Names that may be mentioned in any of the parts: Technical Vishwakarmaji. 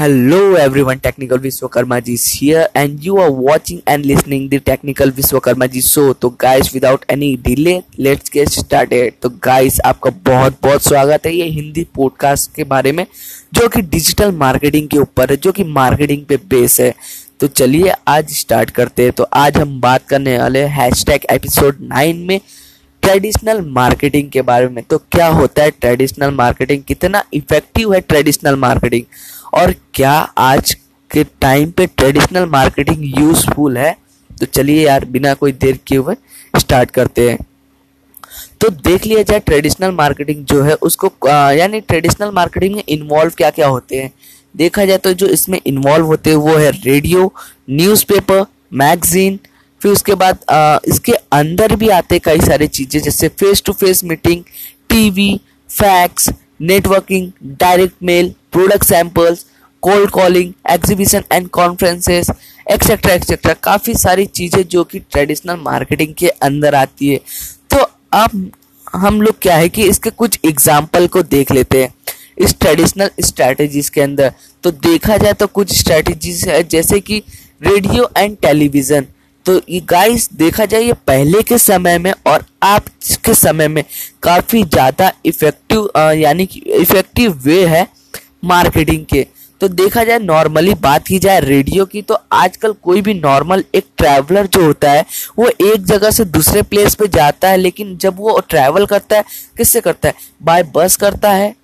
Hello everyone, Technical Vishwakarmaji is here and you are watching and listening the Technical Vishwakarmaji show। तो guys without any delay let's get started। तो guys आपका बहुत बहुत स्वागत है ये हिंदी पॉडकास्ट के बारे में जो कि डिजिटल मार्केटिंग के ऊपर है, जो कि मार्केटिंग पे बेस है। तो चलिए आज स्टार्ट करते हैं। तो आज हम बात करने वाले हैशटैग एपिसोड 9 में ट्रेडिशनल मार्केटिंग के बारे में। तो क्या होता है ट्रेडिशनल मार्केटिंग, कितना इफेक्टिव है ट्रेडिशनल मार्केटिंग और क्या आज के टाइम पे ट्रेडिशनल मार्केटिंग यूजफुल है। तो चलिए यार बिना कोई देर किए हुए स्टार्ट करते हैं। तो देख लिया जाए ट्रेडिशनल मार्केटिंग जो है उसको यानी ट्रेडिशनल मार्केटिंग में इन्वॉल्व क्या क्या होते हैं। देखा जाए तो जो इसमें इन्वॉल्व होते हैं वो है रेडियो, न्यूज़पेपर, मैगजीन, फिर उसके बाद इसके अंदर भी आते कई सारी चीज़ें जैसे face to face meeting, TV, fax, networking, direct mail, product samples, cold calling, exhibition and conferences etcetera etcetera, काफ़ी सारी चीज़ें जो कि ट्रेडिशनल मार्केटिंग के अंदर आती है। तो अब हम लोग क्या है कि इसके कुछ एग्जाम्पल को देख लेते हैं इस ट्रेडिशनल स्ट्रैटेजीज के अंदर। तो देखा जाए तो कुछ स्ट्रैटेजीज है जैसे कि रेडियो एंड टेलीविज़न। तो ये गाइस देखा जाए ये पहले के समय में और आप के समय में काफ़ी ज़्यादा इफेक्टिव यानी कि इफेक्टिव वे है मार्केटिंग के। तो देखा जाए नॉर्मली बात की जाए रेडियो की तो आजकल कोई भी नॉर्मल एक ट्रैवलर जो होता है वो एक जगह से दूसरे प्लेस पे जाता है, लेकिन जब वो ट्रैवल करता है किससे करता है, बाय बस करता है,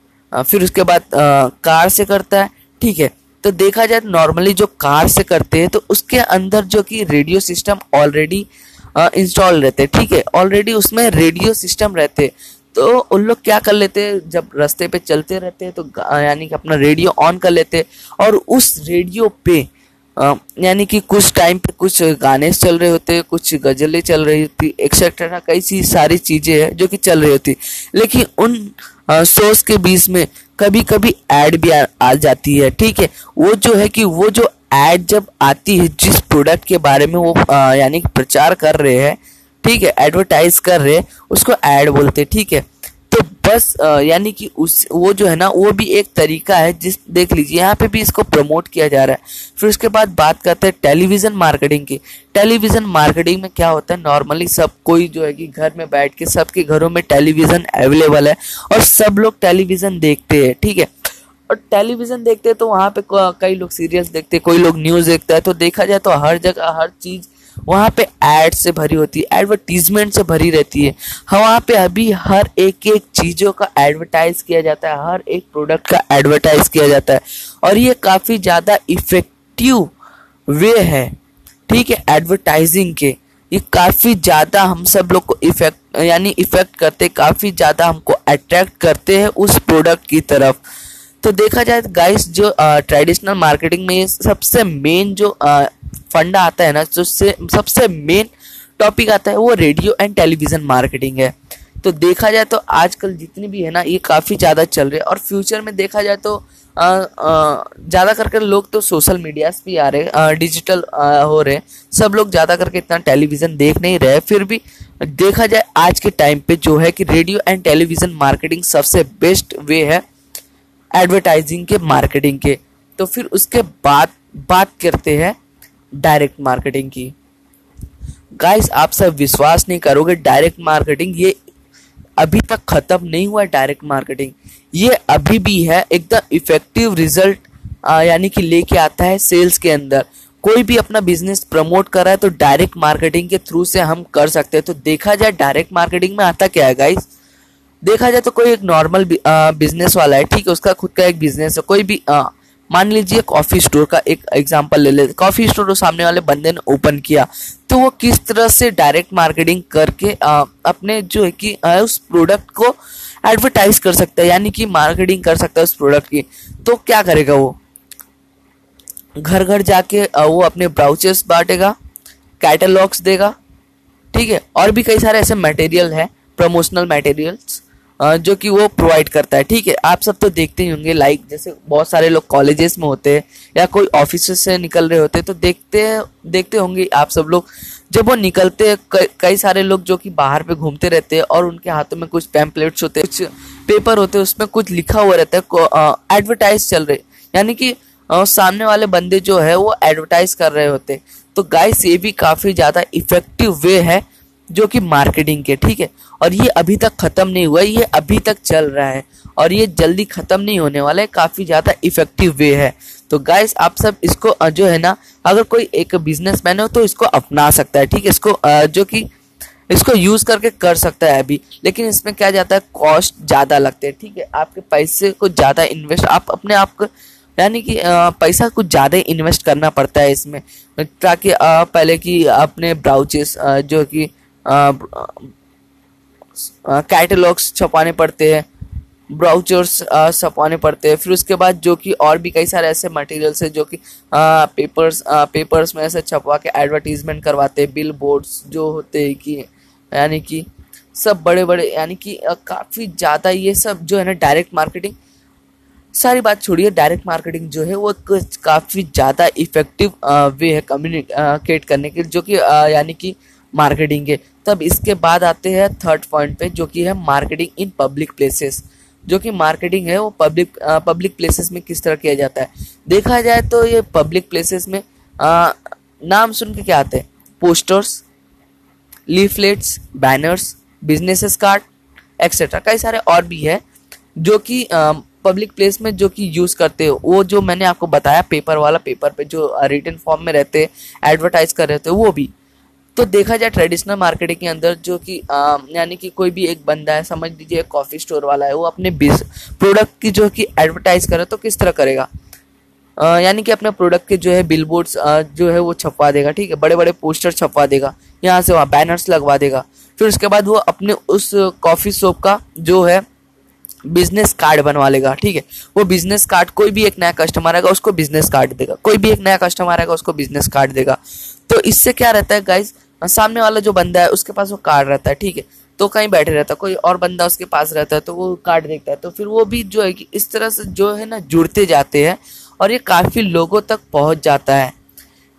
फिर उसके बाद कार से करता है, ठीक है। तो देखा जाए नॉर्मली जो कार से करते हैं तो उसके अंदर जो कि रेडियो सिस्टम ऑलरेडी इंस्टॉल रहते हैं, ठीक है, ऑलरेडी उसमें रेडियो सिस्टम रहते हैं। तो उन लोग क्या कर लेते हैं जब रास्ते पे चलते रहते हैं तो यानी कि अपना रेडियो ऑन कर लेते हैं और उस रेडियो पे यानी कि कुछ टाइम पे कुछ गाने चल रहे होते हैं, कुछ गज़लें चल रही होती, एक्सेट्रा कई सी सारी चीज़ें हैं जो कि चल रही होती, लेकिन उन शोज़ के बीच में कभी कभी ऐड भी आ जाती है, ठीक है। वो जो है कि वो जो ऐड जब आती है जिस प्रोडक्ट के बारे में वो यानी कि प्रचार कर रहे हैं, ठीक है, एडवर्टाइज कर रहे हैं, उसको ऐड बोलते हैं, ठीक है। तो बस यानी कि उस वो जो है ना वो भी एक तरीका है जिस देख लीजिए यहाँ पे भी इसको प्रमोट किया जा रहा है। फिर उसके बाद बात करते हैं टेलीविज़न मार्केटिंग की। टेलीविज़न मार्केटिंग में क्या होता है नॉर्मली सब कोई जो है कि घर में बैठ के सबके घरों में टेलीविज़न अवेलेबल है और सब लोग टेलीविज़न देखते हैं, ठीक है। और टेलीविज़न देखते हैं तो वहाँ पे कई लोग सीरियल्स देखते हैं, कोई लोग न्यूज़ देखता है। तो देखा जाए तो हर जगह हर चीज़ वहाँ पे एड से भरी होती है, एडवर्टीजमेंट से भरी रहती है। वहाँ पे अभी हर एक एक चीज़ों का एडवर्टाइज किया जाता है, हर एक प्रोडक्ट का एडवर्टाइज किया जाता है और ये काफ़ी ज़्यादा इफ़ेक्टिव वे है, ठीक है, एडवर्टाइजिंग के। ये काफ़ी ज़्यादा हम सब लोग को इफेक्ट यानी इफेक्ट करते, काफ़ी ज़्यादा हमको अट्रैक्ट करते हैं उस प्रोडक्ट की तरफ। तो देखा जाए गाइस जो ट्रेडिशनल मार्केटिंग में सबसे मेन जो फंडा आता है ना, जो सबसे मेन टॉपिक आता है वो रेडियो एंड टेलीविज़न मार्केटिंग है। तो देखा जाए तो आजकल जितनी भी है ना ये काफ़ी ज़्यादा चल रहे हैं और फ्यूचर में देखा जाए तो ज़्यादा करके लोग तो सोशल मीडियाज़ भी आ रहे, डिजिटल हो रहे, सब लोग ज़्यादा करके इतना टेलीविज़न देख नहीं रहे। फिर भी देखा जाए आज के टाइम पे जो है कि रेडियो एंड टेलीविज़न मार्केटिंग सबसे बेस्ट वे है एडवर्टाइजिंग के, मार्केटिंग के। तो फिर उसके बाद बात करते हैं डायरेक्ट मार्केटिंग की। गाइस आप सब विश्वास नहीं करोगे डायरेक्ट मार्केटिंग ये अभी तक ख़त्म नहीं हुआ है। डायरेक्ट मार्केटिंग ये अभी भी है, एकदम इफ़ेक्टिव रिजल्ट यानी कि लेके आता है सेल्स के अंदर। कोई भी अपना बिजनेस प्रमोट कर रहा है तो डायरेक्ट मार्केटिंग के थ्रू से हम कर सकते हैं। तो देखा जाए डायरेक्ट मार्केटिंग में आता क्या है गाइस, देखा जाए तो कोई एक नॉर्मल बिजनेस वाला है, ठीक है, उसका खुद का एक बिजनेस है, कोई भी मान लीजिए कॉफ़ी स्टोर का एक एग्जांपल ले लेते। कॉफ़ी स्टोर वो सामने वाले बंदे ने ओपन किया तो वो किस तरह से डायरेक्ट मार्केटिंग करके अपने जो है कि उस प्रोडक्ट को एडवर्टाइज कर सकता है, यानी कि मार्केटिंग कर सकता है उस प्रोडक्ट की। तो क्या करेगा वो घर घर जाके वो अपने ब्राउचर्स बांटेगा, कैटलॉग्स देगा, ठीक है, और भी कई सारे ऐसे मटेरियल है, प्रमोशनल मटेरियल्स जो कि वो प्रोवाइड करता है, ठीक है। आप सब तो देखते ही होंगे लाइक जैसे बहुत सारे लोग कॉलेजेस में होते हैं या कोई ऑफिस से निकल रहे होते हैं तो देखते होंगे आप सब लोग जब वो निकलते हैं कई सारे लोग जो कि बाहर पे घूमते रहते हैं और उनके हाथों में कुछ पैम्पलेट्स होते हैं, कुछ पेपर होते हैं, उसमें कुछ लिखा हुआ रहता है, एडवर्टाइज चल रहे, यानी कि और सामने वाले बंदे जो है वो एडवर्टाइज कर रहे होते। तो गाइस ये भी काफ़ी ज़्यादा इफेक्टिव वे है जो कि मार्केटिंग के, ठीक है। और ये अभी तक ख़त्म नहीं हुआ, ये अभी तक चल रहा है और ये जल्दी ख़त्म नहीं होने वाला है, काफ़ी ज़्यादा इफेक्टिव वे है। तो गाइस आप सब इसको जो है ना, अगर कोई एक बिजनेसमैन हो तो इसको अपना सकता है, ठीक है। इसको जो कि इसको यूज़ करके कर सकता है अभी, लेकिन इसमें क्या जाता है, कॉस्ट ज़्यादा लगते हैं, ठीक है। आपके पैसे को ज़्यादा इन्वेस्ट, आप अपने आप को यानी कि पैसा कुछ ज़्यादा इन्वेस्ट करना पड़ता है इसमें, ताकि पहले कि अपने ब्राउचेस जो कि कैटलॉग्स छपाने पड़ते हैं, ब्राउचर्स छपाने पड़ते हैं, फिर उसके बाद जो कि और भी कई सारे ऐसे मटेरियल्स है जो कि पेपर्स में ऐसे छपवा के एडवर्टीजमेंट करवाते हैं, बिल बोर्ड्स जो होते हैं कि यानी कि सब बड़े बड़े यानी कि काफ़ी ज़्यादा ये सब जो है ना डायरेक्ट मार्केटिंग, सारी बात छोड़िए, डायरेक्ट मार्केटिंग जो है वो काफ़ी ज़्यादा इफेक्टिव वे है कम्युनिकेट करने के, जो कि यानी कि मार्केटिंग के। तब इसके बाद आते हैं थर्ड पॉइंट पे, जो कि है मार्केटिंग इन पब्लिक प्लेसेस। जो कि मार्केटिंग है वो पब्लिक प्लेसेस में किस तरह किया जाता है। देखा जाए तो ये पब्लिक प्लेसेस में नाम सुन के क्या आते हैं, posters, leaflets, banners, businesses card etcetera, कई सारे और भी है जो कि पब्लिक प्लेस में जो कि यूज़ करते हो। वो जो मैंने आपको बताया पेपर वाला, पेपर पे जो रिटन फॉर्म में रहते हैं, एडवर्टाइज कर रहे थे, वो भी। तो देखा जाए ट्रेडिशनल मार्केटिंग के अंदर जो कि यानी कि कोई भी एक बंदा है, समझ लीजिए कॉफ़ी स्टोर वाला है, वो अपने प्रोडक्ट की जो कि एडवर्टाइज करे तो किस तरह करेगा, यानी कि अपने प्रोडक्ट के जो है बिल बोर्ड्स जो है वो छपवा देगा, ठीक है, बड़े बड़े पोस्टर छपवा देगा, यहाँ से वहाँ बैनर्स लगवा देगा। फिर उसके बाद वो अपने उस कॉफ़ी शॉप का जो है बिजनेस कार्ड बनवा लेगा, ठीक है। वो बिजनेस कार्ड, कोई भी एक नया कस्टमर आएगा उसको बिजनेस कार्ड देगा, कोई भी एक नया कस्टमर आएगा उसको बिजनेस कार्ड देगा। तो इससे क्या रहता है गाइस, सामने वाला जो बंदा है उसके पास वो कार्ड रहता है, ठीक है। तो कहीं बैठे रहता है, कोई और बंदा उसके पास रहता है, तो वो कार्ड देखता है, तो फिर वो भी जो है कि इस तरह से जो है ना जुड़ते जाते हैं और ये काफ़ी लोगों तक पहुंच जाता है।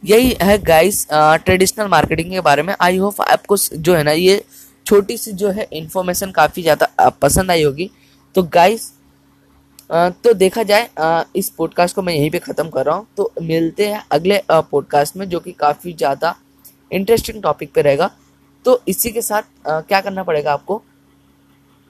यही है गाइस ट्रेडिशनल मार्केटिंग के बारे में। आई होप आपको जो है ना ये छोटी सी जो है इन्फॉर्मेशन काफ़ी ज़्यादा पसंद आई होगी। तो गाइस तो देखा जाए इस पॉडकास्ट को मैं यहीं पे ख़त्म कर रहा हूँ। तो मिलते हैं अगले पॉडकास्ट में जो कि काफ़ी ज़्यादा इंटरेस्टिंग टॉपिक पे रहेगा। तो इसी के साथ क्या करना पड़ेगा आपको,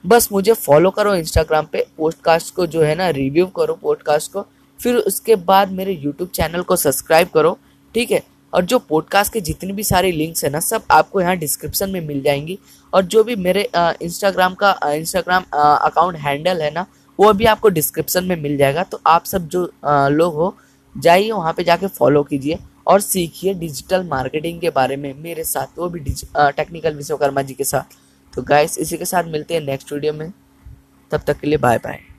बस मुझे फॉलो करो इंस्टाग्राम पे, पॉडकास्ट को जो है ना रिव्यू करो पॉडकास्ट को, फिर उसके बाद मेरे यूट्यूब चैनल को सब्सक्राइब करो, ठीक है। और जो पॉडकास्ट के जितने भी सारे लिंक्स हैं ना, सब आपको यहाँ डिस्क्रिप्शन में मिल जाएंगी। और जो भी मेरे इंस्टाग्राम अकाउंट हैंडल है ना, वो भी आपको डिस्क्रिप्शन में मिल जाएगा। तो आप सब जो लोग हो, जाइए वहाँ पे जाके फॉलो कीजिए और सीखिए डिजिटल मार्केटिंग के बारे में मेरे साथ, वो भी टेक्निकल विश्वकर्मा जी के साथ। तो गाइस इसी के साथ मिलते हैं नेक्स्ट वीडियो में, तब तक के लिए बाय बाय।